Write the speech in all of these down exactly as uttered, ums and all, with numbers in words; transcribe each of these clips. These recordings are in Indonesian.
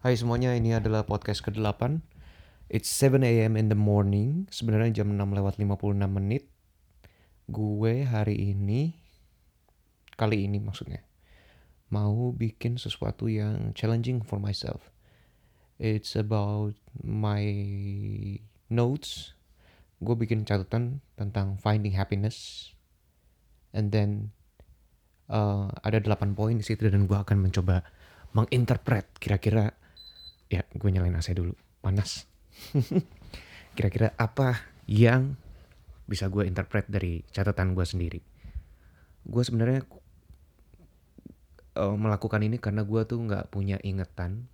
Hai semuanya, ini adalah podcast kedelapan. It's seven a.m. in the morning. Sebenarnya jam enam lewat lima puluh enam menit. Gue hari ini, kali ini maksudnya, mau bikin sesuatu yang challenging for myself. It's about my notes. Gue bikin catatan tentang finding happiness. And then uh, ada delapan poin di situ dan gue akan mencoba menginterpret kira-kira. Ya, gue nyalain A C dulu. Panas. Kira-kira apa yang bisa gue interpret dari catatan gue sendiri. Gue sebenarnya uh, melakukan ini karena gue tuh gak punya ingetan.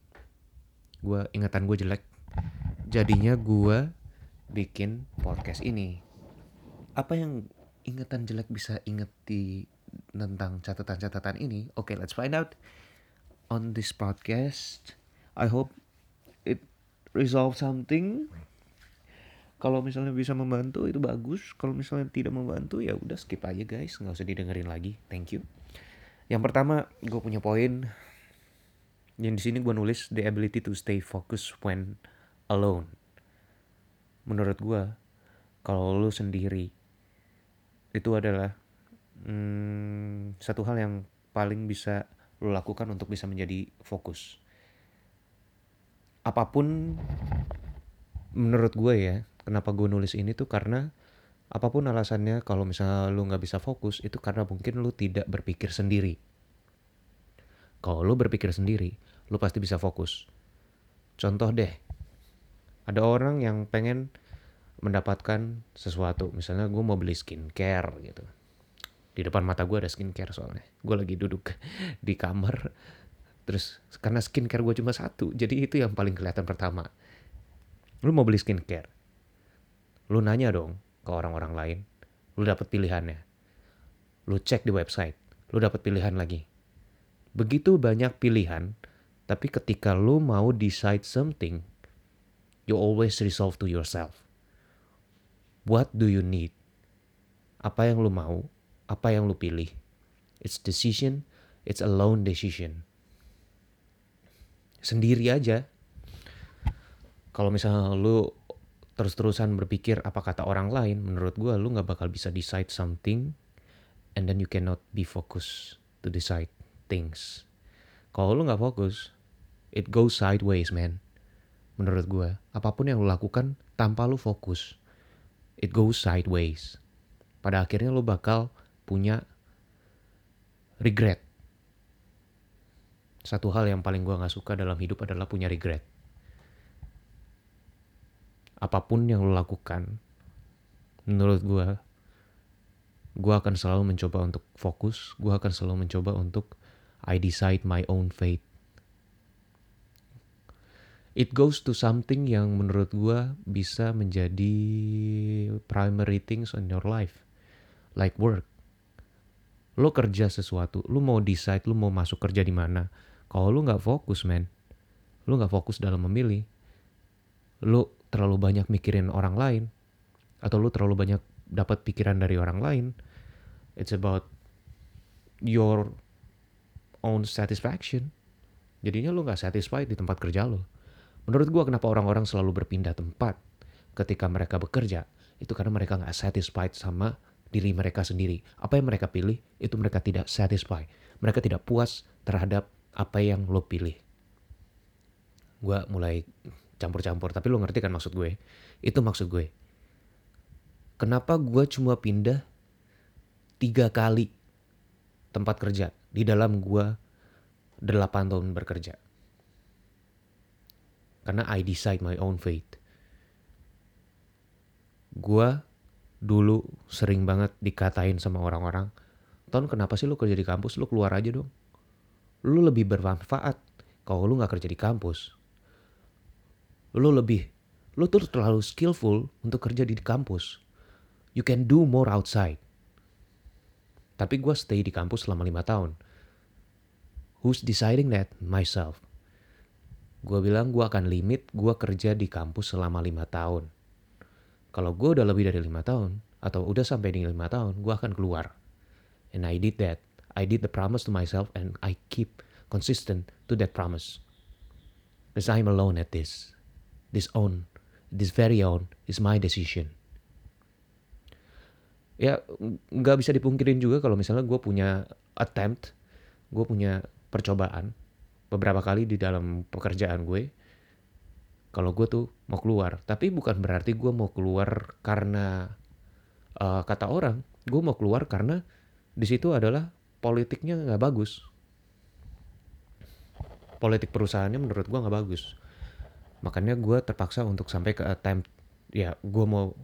Gue ingetan gue jelek. Jadinya gue bikin podcast ini. Apa yang ingetan jelek bisa inget di tentang catatan-catatan ini? Oke, okay, let's find out on this podcast. I hope it resolve something. Kalau misalnya bisa membantu itu bagus, kalau misalnya tidak membantu ya udah skip aja guys, nggak usah didengerin lagi. Thank you. Yang pertama, gue punya poin yang di sini gue nulis the ability to stay focused when alone. Menurut gue, kalau lo sendiri itu adalah hmm, satu hal yang paling bisa lo lakukan untuk bisa menjadi fokus. Apapun menurut gue ya, kenapa gue nulis ini tuh karena apapun alasannya, kalau misalnya lu gak bisa fokus, itu karena mungkin lu tidak berpikir sendiri. Kalau lu berpikir sendiri, lu pasti bisa fokus. Contoh deh, ada orang yang pengen mendapatkan sesuatu. Misalnya gue mau beli skincare gitu. Di depan mata gue ada skincare soalnya. Gue lagi duduk di kamar. Terus karena skincare gue cuma satu, jadi itu yang paling kelihatan pertama. Lu mau beli skincare, lu nanya dong ke orang-orang lain, lu dapat pilihannya. Lu cek di website, lu dapat pilihan lagi. Begitu banyak pilihan, tapi ketika lu mau decide something, you always resolve to yourself. What do you need? Apa yang lu mau, apa yang lu pilih. It's decision, it's a lone decision. Sendiri aja. Kalau misalnya lu terus-terusan berpikir apa kata orang lain, menurut gue lu gak bakal bisa decide something and then you cannot be focused to decide things. Kalau lu gak fokus, it goes sideways man. Menurut gue, apapun yang lu lakukan tanpa lu fokus, it goes sideways. Pada akhirnya lu bakal punya regret. Satu hal yang paling gue gak suka dalam hidup adalah punya regret. Apapun yang lo lakukan, menurut gue, gue akan selalu mencoba untuk fokus. Gue akan selalu mencoba untuk I decide my own fate. It goes to something yang menurut gue bisa menjadi primary things in your life. Like work. Lo kerja sesuatu, lo mau decide, lo mau masuk kerja di mana. Kalau lu gak fokus man, lu gak fokus dalam memilih, lu terlalu banyak mikirin orang lain, atau lu terlalu banyak dapat pikiran dari orang lain. It's about your own satisfaction. Jadinya lu gak satisfied di tempat kerja lu. Menurut gua kenapa orang-orang selalu berpindah tempat ketika mereka bekerja, itu karena mereka gak satisfied sama diri mereka sendiri. Apa yang mereka pilih, itu mereka tidak satisfied. Mereka tidak puas terhadap apa yang lo pilih. Gue mulai campur-campur, tapi lo ngerti kan maksud gue. Itu maksud gue. Kenapa gue cuma pindah tiga kali tempat kerja di dalam gue delapan tahun bekerja? Karena I decide my own fate. Gue dulu sering banget dikatain sama orang-orang, "Ton, kenapa sih lo kerja di kampus? Lo keluar aja dong. Lu lebih bermanfaat kalau lu gak kerja di kampus. Lu lebih, lu tuh terlalu skillful untuk kerja di kampus. You can do more outside." Tapi gue stay di kampus selama lima tahun. Who's deciding that? Myself. Gue bilang gue akan limit gue kerja di kampus selama lima tahun. Kalau gue udah lebih dari lima tahun, atau udah sampai di lima tahun, gue akan keluar. And I did that. I did the promise to myself and I keep consistent to that promise. Because I'm alone at this. This own, this very own is my decision. Ya nggak bisa dipungkirin juga kalau misalnya gue punya attempt, gue punya percobaan beberapa kali di dalam pekerjaan gue. Kalau gue tuh mau keluar, tapi bukan berarti gue mau keluar karena uh, kata orang, gue mau keluar karena di situ adalah politiknya nggak bagus. Politik perusahaannya menurut gue nggak bagus. Makanya gue terpaksa untuk sampai ke attempt, ya gue mau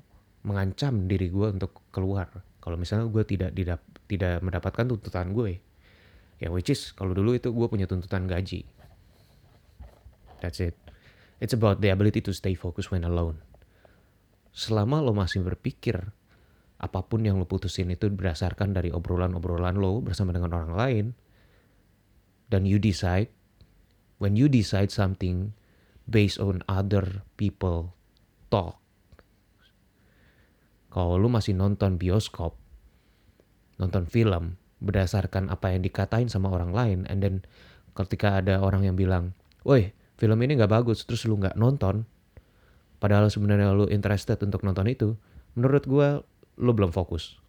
mengancam diri gue untuk keluar. Kalau misalnya gue tidak didap, tidak mendapatkan tuntutan gue. Ya which is, kalau dulu itu gue punya tuntutan gaji. That's it. It's about the ability to stay focused when alone. Selama lo masih berpikir, apapun yang lo putusin itu berdasarkan dari obrolan-obrolan lo bersama dengan orang lain. Dan you decide, when you decide something based on other people talk. Kalau lu masih nonton bioskop, nonton film, berdasarkan apa yang dikatain sama orang lain, and then ketika ada orang yang bilang, woi film ini gak bagus, terus lu gak nonton, padahal sebenarnya lu interested untuk nonton itu, menurut gue lu belum fokus.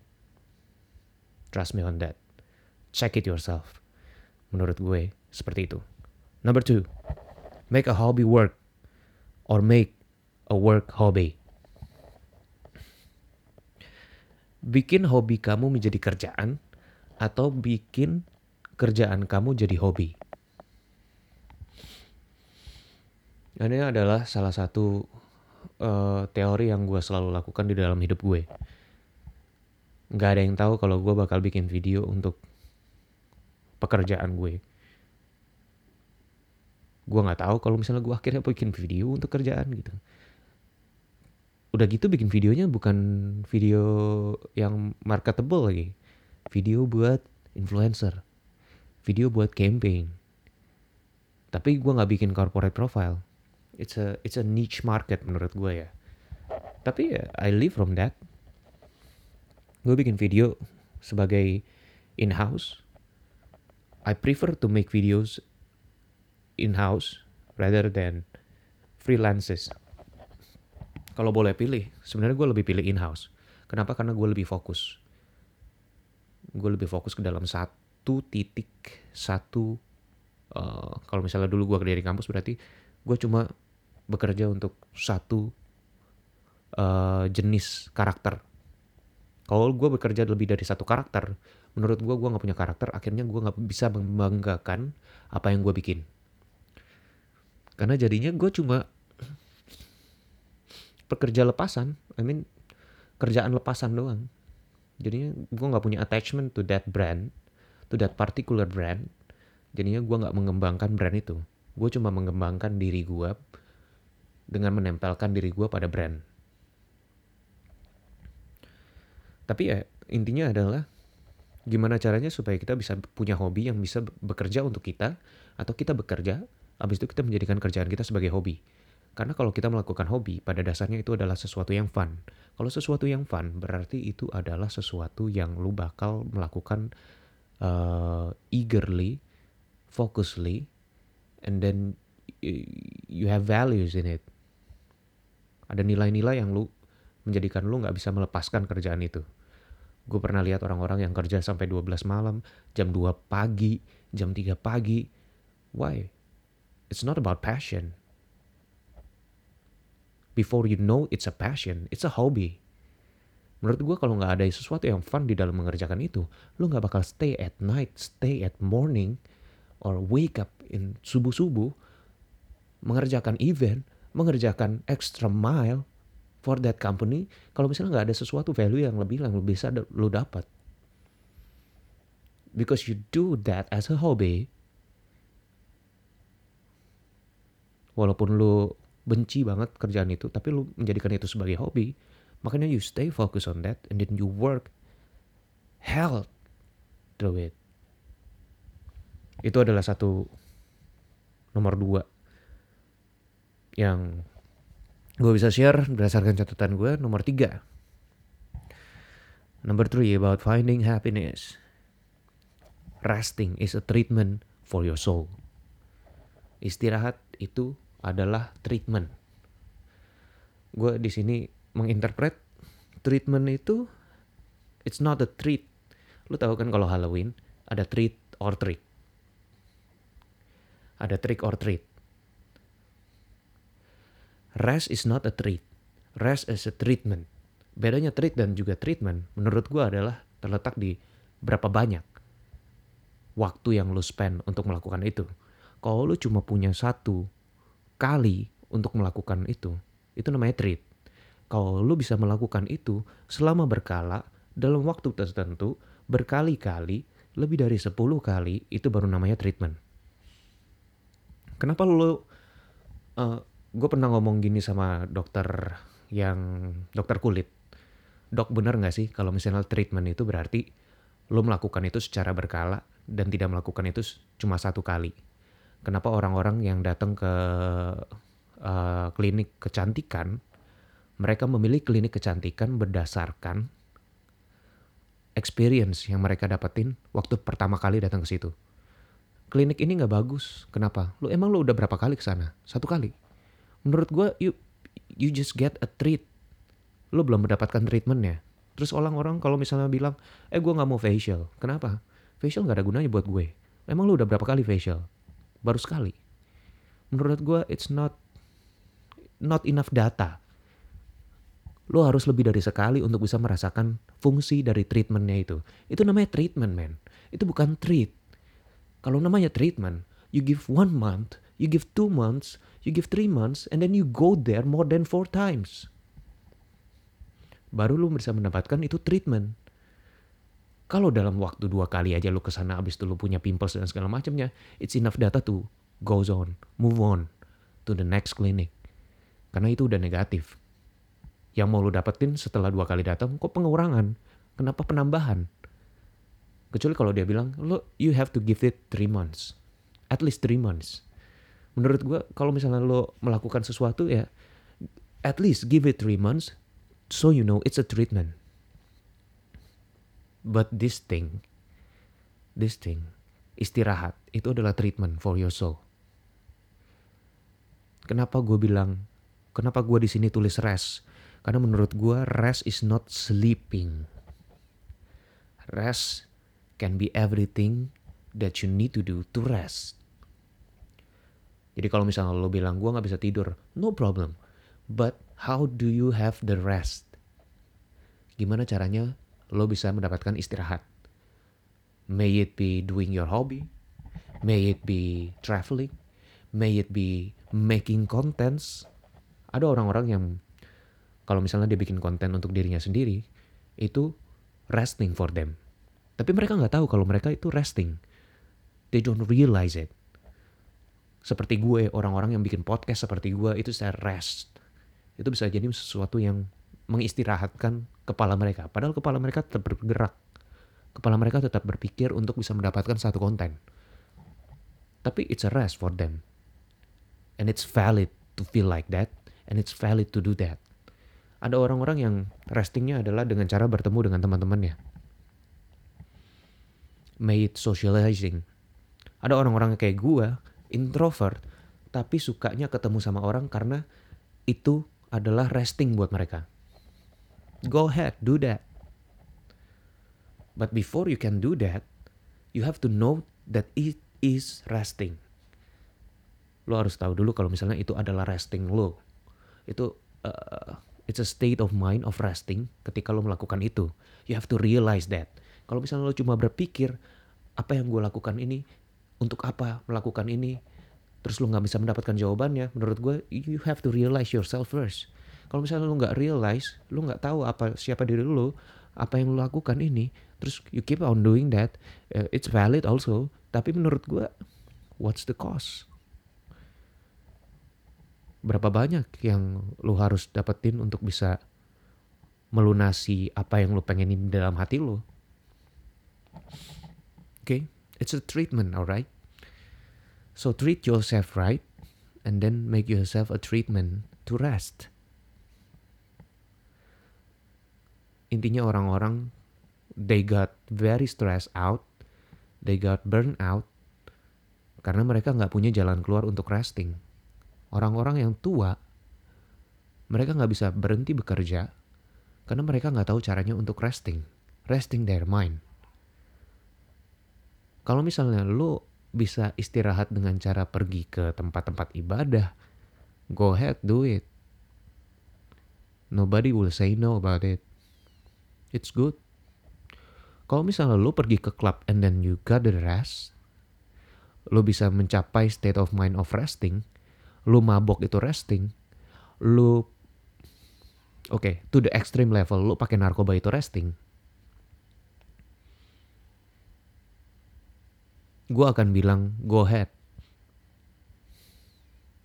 Trust me on that. Check it yourself. Menurut gue, seperti itu. Number two, make a hobby work, or make a work hobby. Bikin hobi kamu menjadi kerjaan atau bikin kerjaan kamu jadi hobi. Ini adalah salah satu uh, teori yang gue selalu lakukan di dalam hidup gue. Gak ada yang tahu kalau gue bakal bikin video untuk pekerjaan gue. Gue gak tahu kalau misalnya gue akhirnya bikin video untuk kerjaan gitu. Udah gitu bikin videonya bukan video yang marketable lagi. Video buat influencer. Video buat campaign. Tapi gue gak bikin corporate profile. It's a, it's a niche market menurut gue ya. Tapi ya, I live from that. Gue bikin video sebagai in-house. I prefer to make videos in-house rather than freelances. Kalau boleh pilih, sebenarnya gue lebih pilih in-house. Kenapa? Karena gue lebih fokus. Gue lebih fokus ke dalam satu titik, satu... Uh, kalau misalnya dulu gue dari kampus berarti gue cuma bekerja untuk satu uh, jenis karakter. Kalau gue bekerja lebih dari satu karakter, menurut gue gue gak punya karakter, akhirnya gue gak bisa membanggakan apa yang gue bikin. Karena jadinya gue cuma... kerja lepasan, I mean kerjaan lepasan doang. Jadinya gue gak punya attachment to that brand, to that particular brand. Jadinya gue gak mengembangkan brand itu. Gue cuma mengembangkan diri gue dengan menempelkan diri gue pada brand. Tapi ya intinya adalah gimana caranya supaya kita bisa punya hobi yang bisa bekerja untuk kita, atau kita bekerja, abis itu kita menjadikan kerjaan kita sebagai hobi. Karena kalau kita melakukan hobi, pada dasarnya itu adalah sesuatu yang fun. Kalau sesuatu yang fun, berarti itu adalah sesuatu yang lu bakal melakukan uh, eagerly, focusedly, and then you have values in it. Ada nilai-nilai yang lu menjadikan lu gak bisa melepaskan kerjaan itu. Gue pernah lihat orang-orang yang kerja sampai dua belas malam, jam dua pagi, jam tiga pagi. Why? It's not about passion. Before you know, it's a passion, it's a hobby. Menurut gue kalau gak ada sesuatu yang fun di dalam mengerjakan itu, lo gak bakal stay at night, stay at morning, or wake up in subuh-subuh, mengerjakan event, mengerjakan extra mile for that company, kalau misalnya gak ada sesuatu value yang lebih yang lo bisa lo dapat. Because you do that as a hobby, walaupun lo benci banget kerjaan itu, tapi lu menjadikan itu sebagai hobi, makanya you stay focused on that, and then you work hell through it. Itu adalah satu nomor dua yang gue bisa share berdasarkan catatan gue. Nomor tiga, number three, about finding happiness. Resting is a treatment for your soul. Istirahat itu adalah treatment. Gue di sini menginterpret treatment itu it's not a treat. Lu tahu kan kalau Halloween ada treat or trick. Ada trick or treat. Rest is not a treat. Rest is a treatment. Bedanya treat dan juga treatment menurut gue adalah terletak di berapa banyak waktu yang lu spend untuk melakukan itu. Kalau lu cuma punya satu kali untuk melakukan itu, itu namanya treat. Kalau lu bisa melakukan itu selama berkala, dalam waktu tertentu, berkali-kali, lebih dari sepuluh kali, itu baru namanya treatment. Kenapa lu... Uh, gue pernah ngomong gini sama dokter yang... dokter kulit. Dok, benar gak sih kalau misalnya treatment itu berarti lo melakukan itu secara berkala dan tidak melakukan itu cuma satu kali? Kenapa orang-orang yang datang ke uh, klinik kecantikan, mereka memilih klinik kecantikan berdasarkan experience yang mereka dapetin waktu pertama kali datang ke situ. Klinik ini gak bagus. Kenapa? Lo emang lo udah berapa kali ke sana? Satu kali. Menurut gue, you, you just get a treat. Lo belum mendapatkan treatmentnya. Terus orang-orang kalau misalnya bilang, eh gue gak mau facial. Kenapa? Facial gak ada gunanya buat gue. Emang lo udah berapa kali facial? Baru sekali. Menurut gue, it's not not enough data. Lo harus lebih dari sekali untuk bisa merasakan fungsi dari treatmentnya itu. Itu namanya treatment, man. Itu bukan treat. Kalau namanya treatment, you give one month, you give two months, you give three months, and then you go there more than four times. Baru lu bisa mendapatkan itu treatment. Kalau dalam waktu dua kali aja lu kesana abis itu lu punya pimples dan segala macamnya, it's enough data to goes on, move on to the next clinic. Karena itu udah negatif. Yang mau lu dapetin setelah dua kali datang, kok pengurangan? Kenapa penambahan? Kecuali kalau dia bilang, lu you have to give it three months, at least three months. Menurut gue, kalau misalnya lu melakukan sesuatu ya, at least give it three months. So you know it's a treatment. But this thing, this thing, istirahat, itu adalah treatment for your soul. Kenapa gue bilang, kenapa gue di sini tulis rest? Karena menurut gue rest is not sleeping. Rest can be everything that you need to do to rest. Jadi kalau misalnya lo bilang gue gak bisa tidur, no problem. But how do you have the rest? Gimana caranya lo bisa mendapatkan istirahat? May it be doing your hobby. May it be traveling. May it be making contents. Ada orang-orang yang kalau misalnya dia bikin konten untuk dirinya sendiri, itu resting for them. Tapi mereka gak tahu kalau mereka itu resting. They don't realize it. Seperti gue, orang-orang yang bikin podcast seperti gue, itu saya rest. Itu bisa jadi sesuatu yang mengistirahatkan kepala mereka. Padahal kepala mereka tetap bergerak. Kepala mereka tetap berpikir untuk bisa mendapatkan satu konten. Tapi it's a rest for them. And it's valid to feel like that. And it's valid to do that. Ada orang-orang yang restingnya adalah dengan cara bertemu dengan teman-temannya. May it socializing. Ada orang-orang kayak gue, introvert, tapi sukanya ketemu sama orang karena itu adalah resting buat mereka. Go ahead, do that. But before you can do that, you have to know that it is resting. Lo harus tahu dulu kalau misalnya itu adalah resting lo. Itu uh, it's a state of mind of resting ketika lo melakukan itu. You have to realize that. Kalau misalnya lo cuma berpikir, apa yang gue lakukan ini, untuk apa melakukan ini, terus lo gak bisa mendapatkan jawabannya, menurut gue, you have to realize yourself first. Kalau misalnya lo gak realize, lo gak tahu apa siapa diri lo, apa yang lo lakukan ini, terus you keep on doing that, uh, it's valid also, tapi menurut gue, what's the cost? Berapa banyak yang lo harus dapetin untuk bisa melunasi apa yang lo pengenin dalam hati lo? Okay, it's a treatment, alright? So treat yourself right, and then make yourself a treatment to rest. Intinya orang-orang, they got very stressed out, they got burned out, karena mereka gak punya jalan keluar untuk resting. Orang-orang yang tua, mereka nggak bisa berhenti bekerja karena mereka nggak tahu caranya untuk resting. Resting their mind. Kalau misalnya lu bisa istirahat dengan cara pergi ke tempat-tempat ibadah, go ahead, do it. Nobody will say no about it. It's good. Kalau misalnya lu pergi ke club and then you got the rest, lu bisa mencapai state of mind of resting. Lu mabok itu resting, lu oke okay, to the extreme level lu pakai narkoba itu resting. Gue akan bilang go ahead.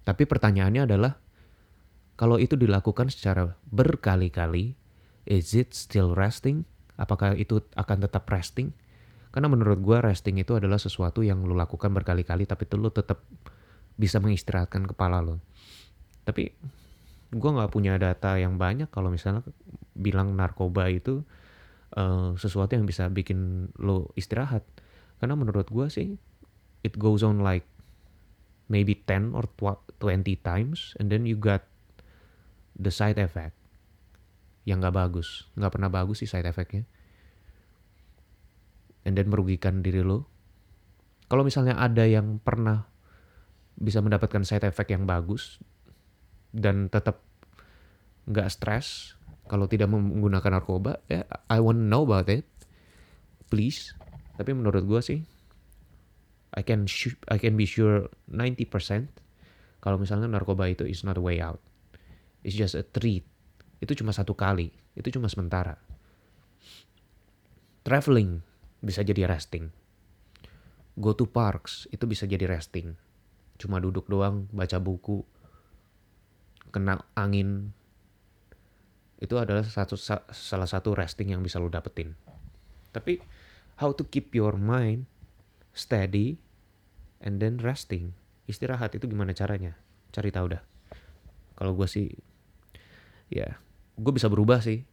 Tapi pertanyaannya adalah, kalau itu dilakukan secara berkali-kali, is it still resting? Apakah itu akan tetap resting? Karena menurut gue resting itu adalah sesuatu yang lu lakukan berkali-kali tapi itu lu tetap bisa mengistirahatkan kepala lo. Tapi gue gak punya data yang banyak kalau misalnya bilang narkoba itu uh, sesuatu yang bisa bikin lo istirahat. Karena menurut gue sih, it goes on like maybe ten or twenty times and then you got the side effect yang gak bagus. Gak pernah bagus sih side effectnya. And then merugikan diri lo. Kalau misalnya ada yang pernah bisa mendapatkan side effect yang bagus dan tetap gak stres kalau tidak menggunakan narkoba, yeah, I want to know about it, please. Tapi menurut gue sih, I can sh- I can be sure ninety percent kalau misalnya narkoba itu is not a way out, it's just a treat. Itu cuma satu kali, itu cuma sementara. Traveling bisa jadi resting, go to parks itu bisa jadi resting. Cuma duduk doang, baca buku, kena angin. Itu adalah satu, salah satu resting yang bisa lo dapetin. Tapi how to keep your mind steady and then resting. Istirahat itu gimana caranya? Cari tahu dah. Kalau gue sih, ya gue bisa berubah sih.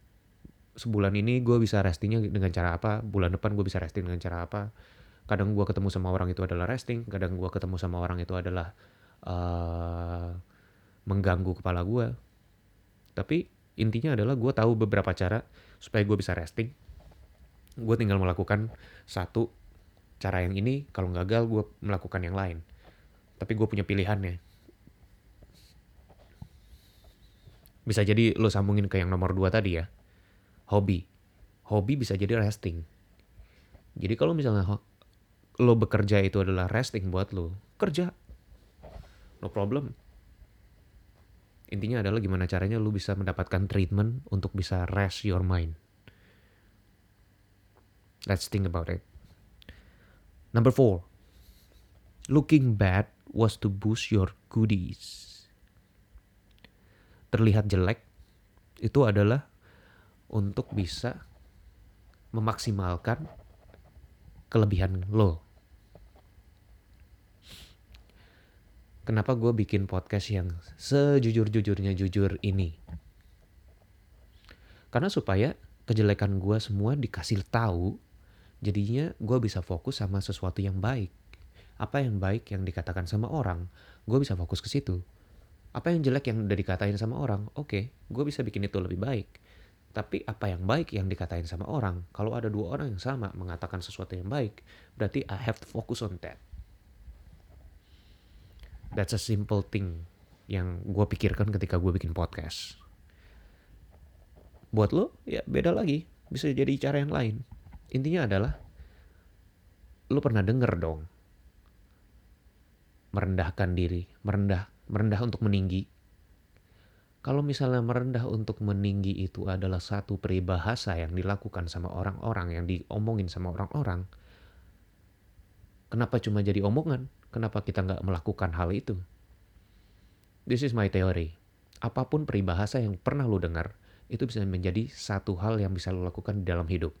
Sebulan ini gue bisa restingnya dengan cara apa. Bulan depan gue bisa resting dengan cara apa. Kadang gue ketemu sama orang itu adalah resting, kadang gue ketemu sama orang itu adalah uh, mengganggu kepala gue. Tapi intinya adalah gue tahu beberapa cara supaya gue bisa resting. Gue tinggal melakukan satu cara yang ini, kalau gagal gue melakukan yang lain. Tapi gue punya pilihannya. Bisa jadi lo sambungin ke yang nomor dua tadi ya, hobi. Hobi bisa jadi resting. Jadi kalau misalnya lo bekerja itu adalah resting buat lo, kerja, no problem. Intinya adalah gimana caranya lo bisa mendapatkan treatment untuk bisa rest your mind. Let's think about it. Number four, looking bad was to boost your goodies. Terlihat jelek itu adalah untuk bisa memaksimalkan kelebihan lo. Kenapa gue bikin podcast yang sejujur-jujurnya jujur ini? Karena supaya kejelekan gue semua dikasih tahu, jadinya gue bisa fokus sama sesuatu yang baik. Apa yang baik yang dikatakan sama orang, gue bisa fokus ke situ. Apa yang jelek yang udah dikatain sama orang, oke, okay, gue bisa bikin itu lebih baik. Tapi apa yang baik yang dikatain sama orang, kalau ada dua orang yang sama mengatakan sesuatu yang baik, berarti I have to focus on that. That's a simple thing yang gue pikirkan ketika gue bikin podcast. Buat lo, ya beda lagi. Bisa jadi cara yang lain. Intinya adalah, lo pernah denger dong, merendahkan diri. Merendah, merendah untuk meninggi. Kalau misalnya merendah untuk meninggi itu adalah satu peribahasa yang dilakukan sama orang-orang, yang diomongin sama orang-orang, kenapa cuma jadi omongan? Kenapa kita nggak melakukan hal itu? This is my theory. Apapun peribahasa yang pernah lo dengar, itu bisa menjadi satu hal yang bisa lo lakukan di dalam hidup.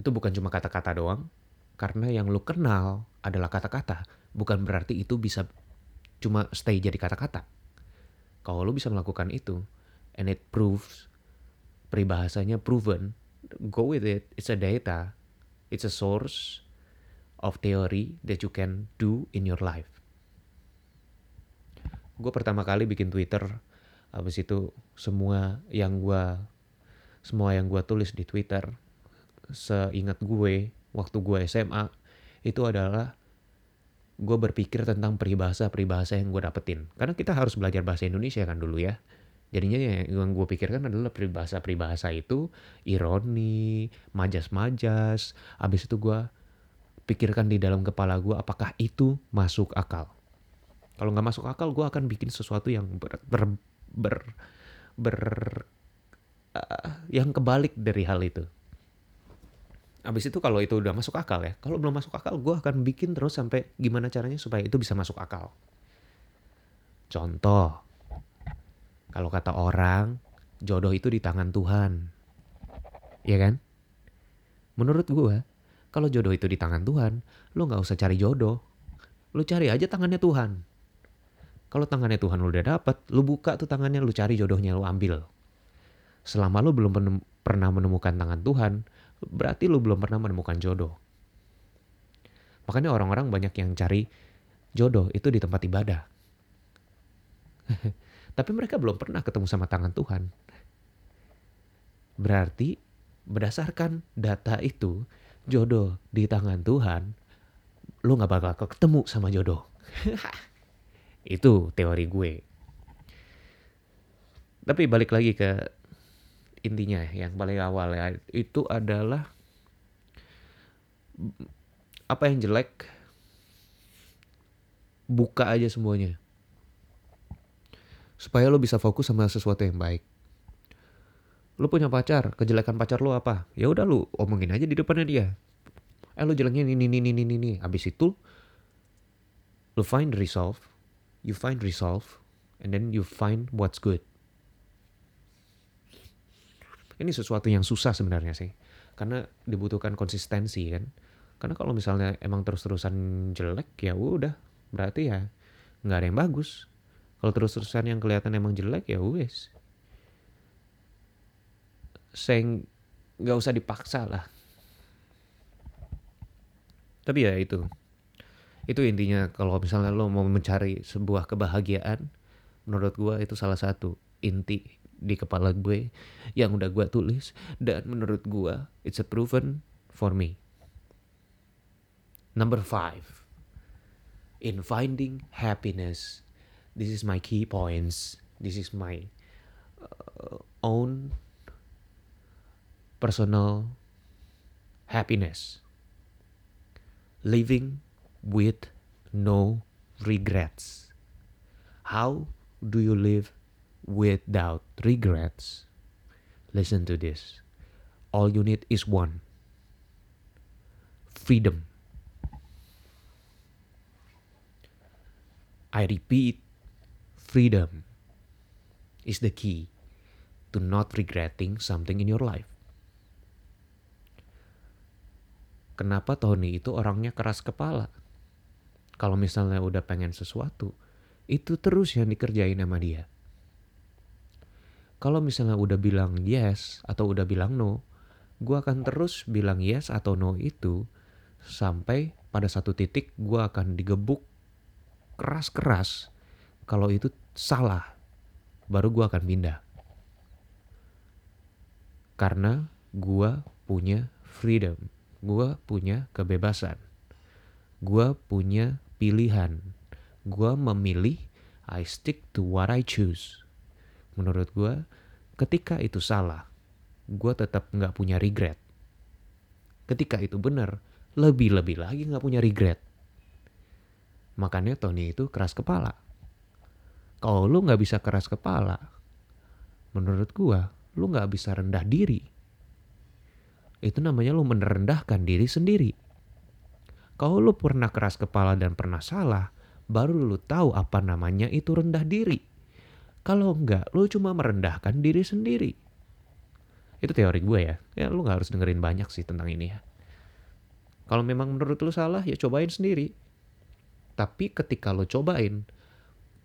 Itu bukan cuma kata-kata doang, karena yang lo kenal adalah kata-kata. Bukan berarti itu bisa cuma stay jadi kata-kata. Kalau lo bisa melakukan itu, and it proves, peribahasanya proven, go with it, it's a data, it's a source of theory that you can do in your life. gue pertama kali bikin Twitter, abis itu semua yang gue semua yang gue tulis di Twitter, seingat gue waktu gue S M A itu adalah gue berpikir tentang peribahasa-peribahasa yang gue dapetin. Karena kita harus belajar bahasa Indonesia kan dulu ya. Jadinya yang gue pikirkan adalah peribahasa-peribahasa itu, ironi, majas-majas. Abis itu gue pikirkan di dalam kepala gue apakah itu masuk akal. Kalau gak masuk akal gue akan bikin sesuatu yang ber... ber, ber, ber uh, yang kebalik dari hal itu. Abis itu kalau itu udah masuk akal ya, kalau belum masuk akal gue akan bikin terus sampai gimana caranya supaya itu bisa masuk akal. Contoh, kalau kata orang, jodoh itu di tangan Tuhan, ya kan? Menurut gue, kalau jodoh itu di tangan Tuhan, lo gak usah cari jodoh, lo cari aja tangannya Tuhan. Kalau tangannya Tuhan lo udah dapet, lo buka tuh tangannya, lo cari jodohnya, lo ambil. Selama lo belum penem- pernah menemukan tangan Tuhan, berarti lu belum pernah menemukan jodoh. Makanya orang-orang banyak yang cari jodoh itu di tempat ibadah. Tapi mereka belum pernah ketemu sama tangan Tuhan. Berarti berdasarkan data itu, jodoh di tangan Tuhan, lu gak bakal ketemu sama jodoh. Itu teori gue. Tapi balik lagi ke intinya yang paling awal ya, itu adalah apa yang jelek buka aja semuanya supaya lo bisa fokus sama sesuatu yang baik. Lo punya pacar, kejelekan pacar lo apa? Ya udah lo omongin aja di depannya dia. Eh lo jeleknya ini ini ini ini ini. Abis itu lo find resolve, you find resolve, and then you find what's good. Ini sesuatu yang susah sebenarnya sih. Karena dibutuhkan konsistensi kan. Karena kalau misalnya emang terus-terusan jelek ya udah. Berarti ya gak ada yang bagus. Kalau terus-terusan yang kelihatan emang jelek ya wes. Saya gak usah dipaksa lah. Tapi ya itu. Itu intinya kalau misalnya lo mau mencari sebuah kebahagiaan. Menurut gue itu salah satu inti di kepala gue yang udah gue tulis, dan menurut gue it's a proven for me. Number five, in finding happiness, this is my key points, this is my uh, own personal happiness, living with no regrets. How do you live without regrets? Listen to this. All you need is one. Freedom. I repeat, freedom is the key to not regretting something in your life. Kenapa Tonny itu orangnya keras kepala? Kalau misalnya udah pengen sesuatu, itu terus yang dikerjain sama dia. Kalau misalnya udah bilang yes atau udah bilang no, gue akan terus bilang yes atau no itu sampai pada satu titik gue akan digebuk keras-keras. Kalau itu salah, baru gue akan pindah. Karena gue punya freedom, gue punya kebebasan, gue punya pilihan, gue memilih, I stick to what I choose. Menurut gue, ketika itu salah, gue tetap gak punya regret. Ketika itu benar, lebih-lebih lagi gak punya regret. Makanya Tonny itu keras kepala. Kalau lu gak bisa keras kepala, menurut gue, lu gak bisa rendah diri. Itu namanya lu merendahkan diri sendiri. Kalau lu pernah keras kepala dan pernah salah, baru lu tahu apa namanya itu rendah diri. Kalau enggak, lo cuma merendahkan diri sendiri. Itu teori gue ya. Ya lo gak harus dengerin banyak sih tentang ini ya. Kalau memang menurut lo salah, ya cobain sendiri. Tapi ketika lo cobain,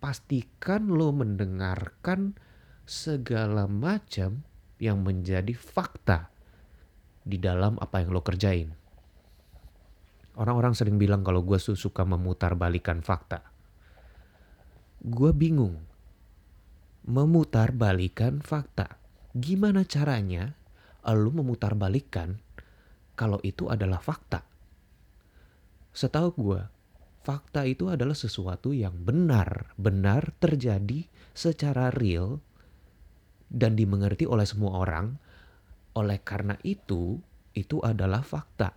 pastikan lo mendengarkan segala macam yang menjadi fakta di dalam apa yang lo kerjain. Orang-orang sering bilang kalau gue suka memutar balikan fakta. gue bingung memutarbalikan fakta. Gimana caranya lu memutarbalikan kalau itu adalah fakta? Setahu gue, fakta itu adalah sesuatu yang benar, benar terjadi secara real dan dimengerti oleh semua orang. Oleh karena itu, itu adalah fakta.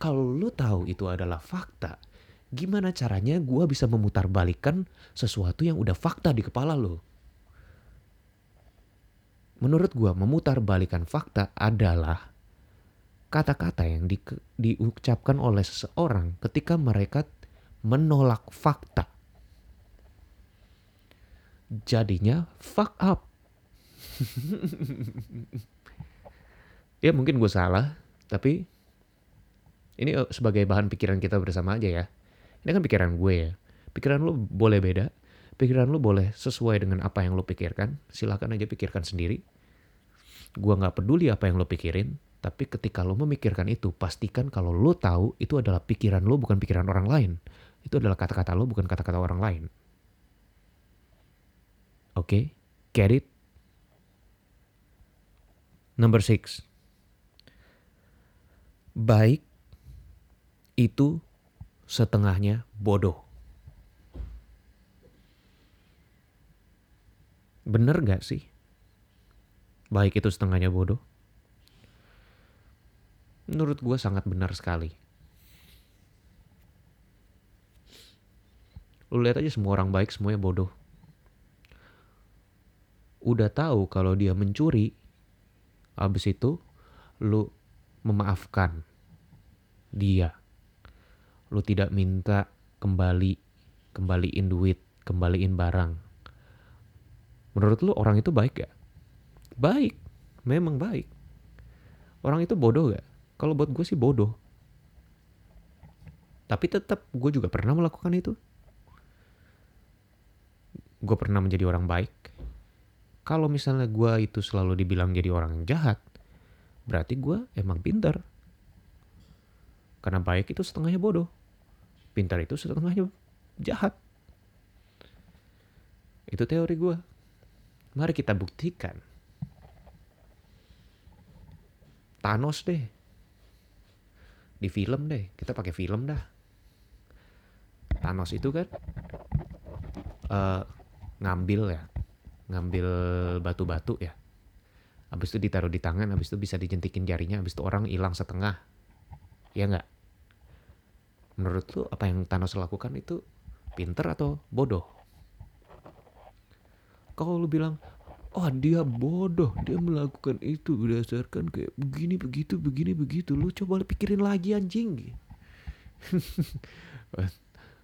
Kalau lu tahu itu adalah fakta, gimana caranya gue bisa memutarbalikan sesuatu yang udah fakta di kepala lu? Menurut gue, memutarbalikan fakta adalah kata-kata yang di, diucapkan oleh seseorang ketika mereka menolak fakta. Jadinya fuck up. Ya mungkin gue salah, tapi ini sebagai bahan pikiran kita bersama aja ya. Ini kan pikiran gue ya. Pikiran lo boleh beda. Pikiran lo boleh sesuai dengan apa yang lo pikirkan. Silahkan aja pikirkan sendiri. Gue gak peduli apa yang lo pikirin. Tapi ketika lo memikirkan itu, pastikan kalau lo tahu itu adalah pikiran lo, bukan pikiran orang lain. Itu adalah kata-kata lo, bukan kata-kata orang lain. Oke, okay? Get it? Number six. Baik itu setengahnya bodoh. Bener gak sih? Baik itu setengahnya bodoh. Menurut gue sangat benar sekali. Lu lihat aja semua orang baik semuanya bodoh. Udah tahu kalau dia mencuri, abis itu lu memaafkan dia. Lu tidak minta kembali, kembaliin duit, kembaliin barang. Menurut lu orang itu baik gak? Baik, memang baik. Orang itu bodoh gak? Kalau buat gue sih bodoh. Tapi tetap gue juga pernah melakukan itu. Gue pernah menjadi orang baik. Kalau misalnya gue itu selalu dibilang jadi orang jahat, berarti gue emang pintar. Karena baik itu setengahnya bodoh. Pintar itu setengahnya jahat. Itu teori gue. Mari kita buktikan. Thanos deh. Di film deh, kita pakai film dah. Thanos itu kan uh, ngambil ya, ngambil batu-batu ya. Habis itu ditaruh di tangan, habis itu bisa dijentikin jarinya, habis itu orang hilang setengah. Ya enggak? Menurut lu apa yang Thanos lakukan itu pinter atau bodoh? Kalau lu bilang, oh dia bodoh, dia melakukan itu berdasarkan kayak begini, begitu, begini, begitu. Lu coba pikirin lagi anjing.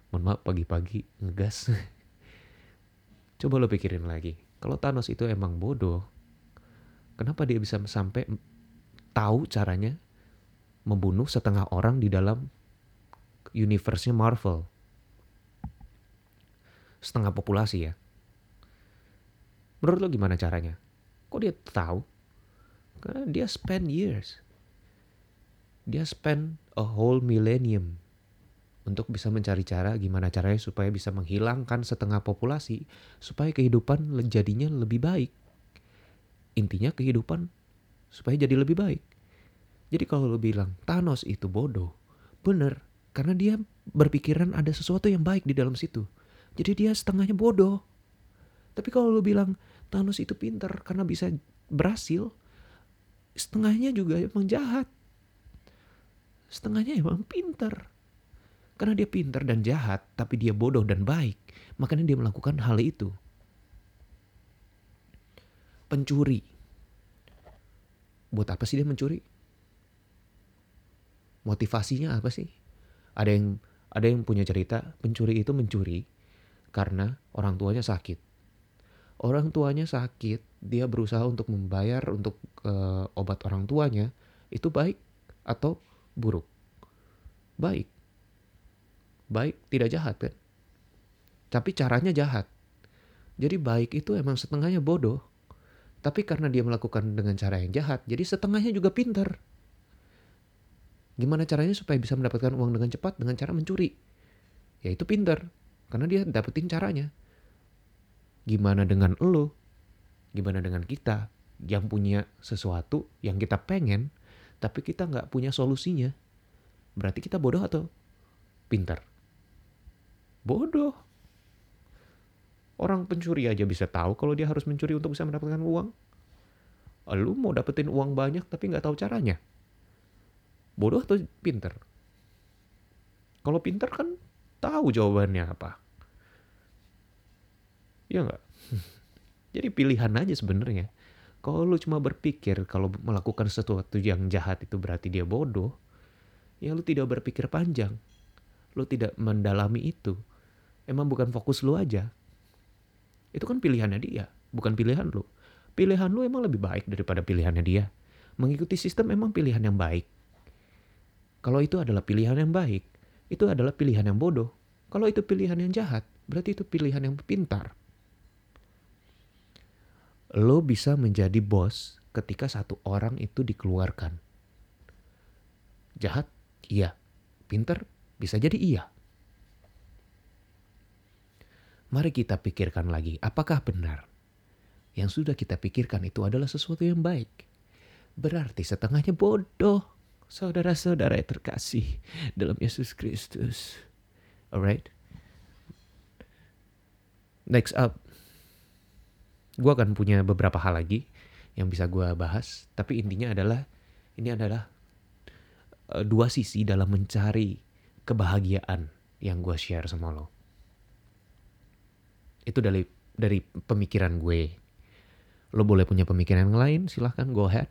Mohon maaf pagi-pagi ngegas. Coba lu pikirin lagi. Kalau Thanos itu emang bodoh, kenapa dia bisa sampai tahu caranya membunuh setengah orang di dalam universe-nya Marvel? Setengah populasi ya. Menurut lo gimana caranya? Kok dia tahu? Karena dia spend years. Dia spend a whole millennium untuk bisa mencari cara gimana caranya supaya bisa menghilangkan setengah populasi supaya kehidupan jadinya lebih baik. Intinya kehidupan supaya jadi lebih baik. Jadi kalau lo bilang Thanos itu bodoh, bener. Karena dia berpikiran ada sesuatu yang baik di dalam situ. Jadi dia setengahnya bodoh. Tapi kalau lu bilang Thanos itu pintar karena bisa berhasil, setengahnya juga emang jahat. Setengahnya emang pintar. Karena dia pintar dan jahat, tapi dia bodoh dan baik. Makanya dia melakukan hal itu. Pencuri. Buat apa sih dia mencuri? Motivasinya apa sih? Ada yang, ada yang punya cerita, pencuri itu mencuri karena orang tuanya sakit. Orang tuanya sakit, dia berusaha untuk membayar untuk uh, obat orang tuanya, itu baik atau buruk? Baik. Baik tidak jahat kan? Tapi caranya jahat. Jadi baik itu emang setengahnya bodoh. Tapi karena dia melakukan dengan cara yang jahat, jadi setengahnya juga pintar. Gimana caranya supaya bisa mendapatkan uang dengan cepat dengan cara mencuri? Ya itu pintar. Karena dia dapetin caranya. Gimana dengan elu? Gimana dengan kita yang punya sesuatu yang kita pengen tapi kita gak punya solusinya? Berarti kita bodoh atau pintar? Bodoh. Orang pencuri aja bisa tahu kalau dia harus mencuri untuk bisa mendapatkan uang. Lu mau dapetin uang banyak tapi gak tahu caranya. Bodoh atau pintar? Kalau pintar kan tahu jawabannya apa. Ya gak? Jadi pilihan aja sebenarnya. Kalau lu cuma berpikir kalau melakukan sesuatu yang jahat itu berarti dia bodoh, ya lu tidak berpikir panjang. Lu tidak mendalami itu. Emang bukan fokus lu aja. Itu kan pilihannya dia, bukan pilihan lu. Pilihan lu emang lebih baik daripada pilihannya dia. Mengikuti sistem emang pilihan yang baik. Kalau itu adalah pilihan yang baik, itu adalah pilihan yang bodoh. Kalau itu pilihan yang jahat, berarti itu pilihan yang pintar. Lo bisa menjadi bos ketika satu orang itu dikeluarkan. Jahat? Iya. Pintar? Bisa jadi iya. Mari kita pikirkan lagi, apakah benar yang sudah kita pikirkan itu adalah sesuatu yang baik? Berarti setengahnya bodoh, saudara-saudara yang terkasih dalam Yesus Kristus. Alright? Next up. Gue akan punya beberapa hal lagi yang bisa gue bahas. Tapi intinya adalah, ini adalah uh, dua sisi dalam mencari kebahagiaan yang gue share sama lo. Itu dari dari pemikiran gue. Lo boleh punya pemikiran yang lain, silahkan go ahead.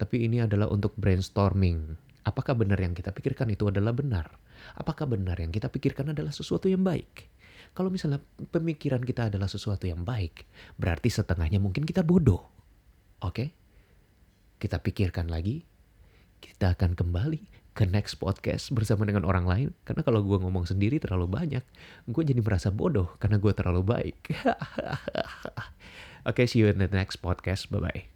Tapi ini adalah untuk brainstorming. Apakah benar yang kita pikirkan itu adalah benar? Apakah benar yang kita pikirkan adalah sesuatu yang baik? Kalau misalnya pemikiran kita adalah sesuatu yang baik, berarti setengahnya mungkin kita bodoh. Oke? Okay? Kita pikirkan lagi. Kita akan kembali ke next podcast bersama dengan orang lain. Karena kalau gue ngomong sendiri terlalu banyak, gue jadi merasa bodoh karena gue terlalu baik. Oke, okay, see you in the next podcast. Bye-bye.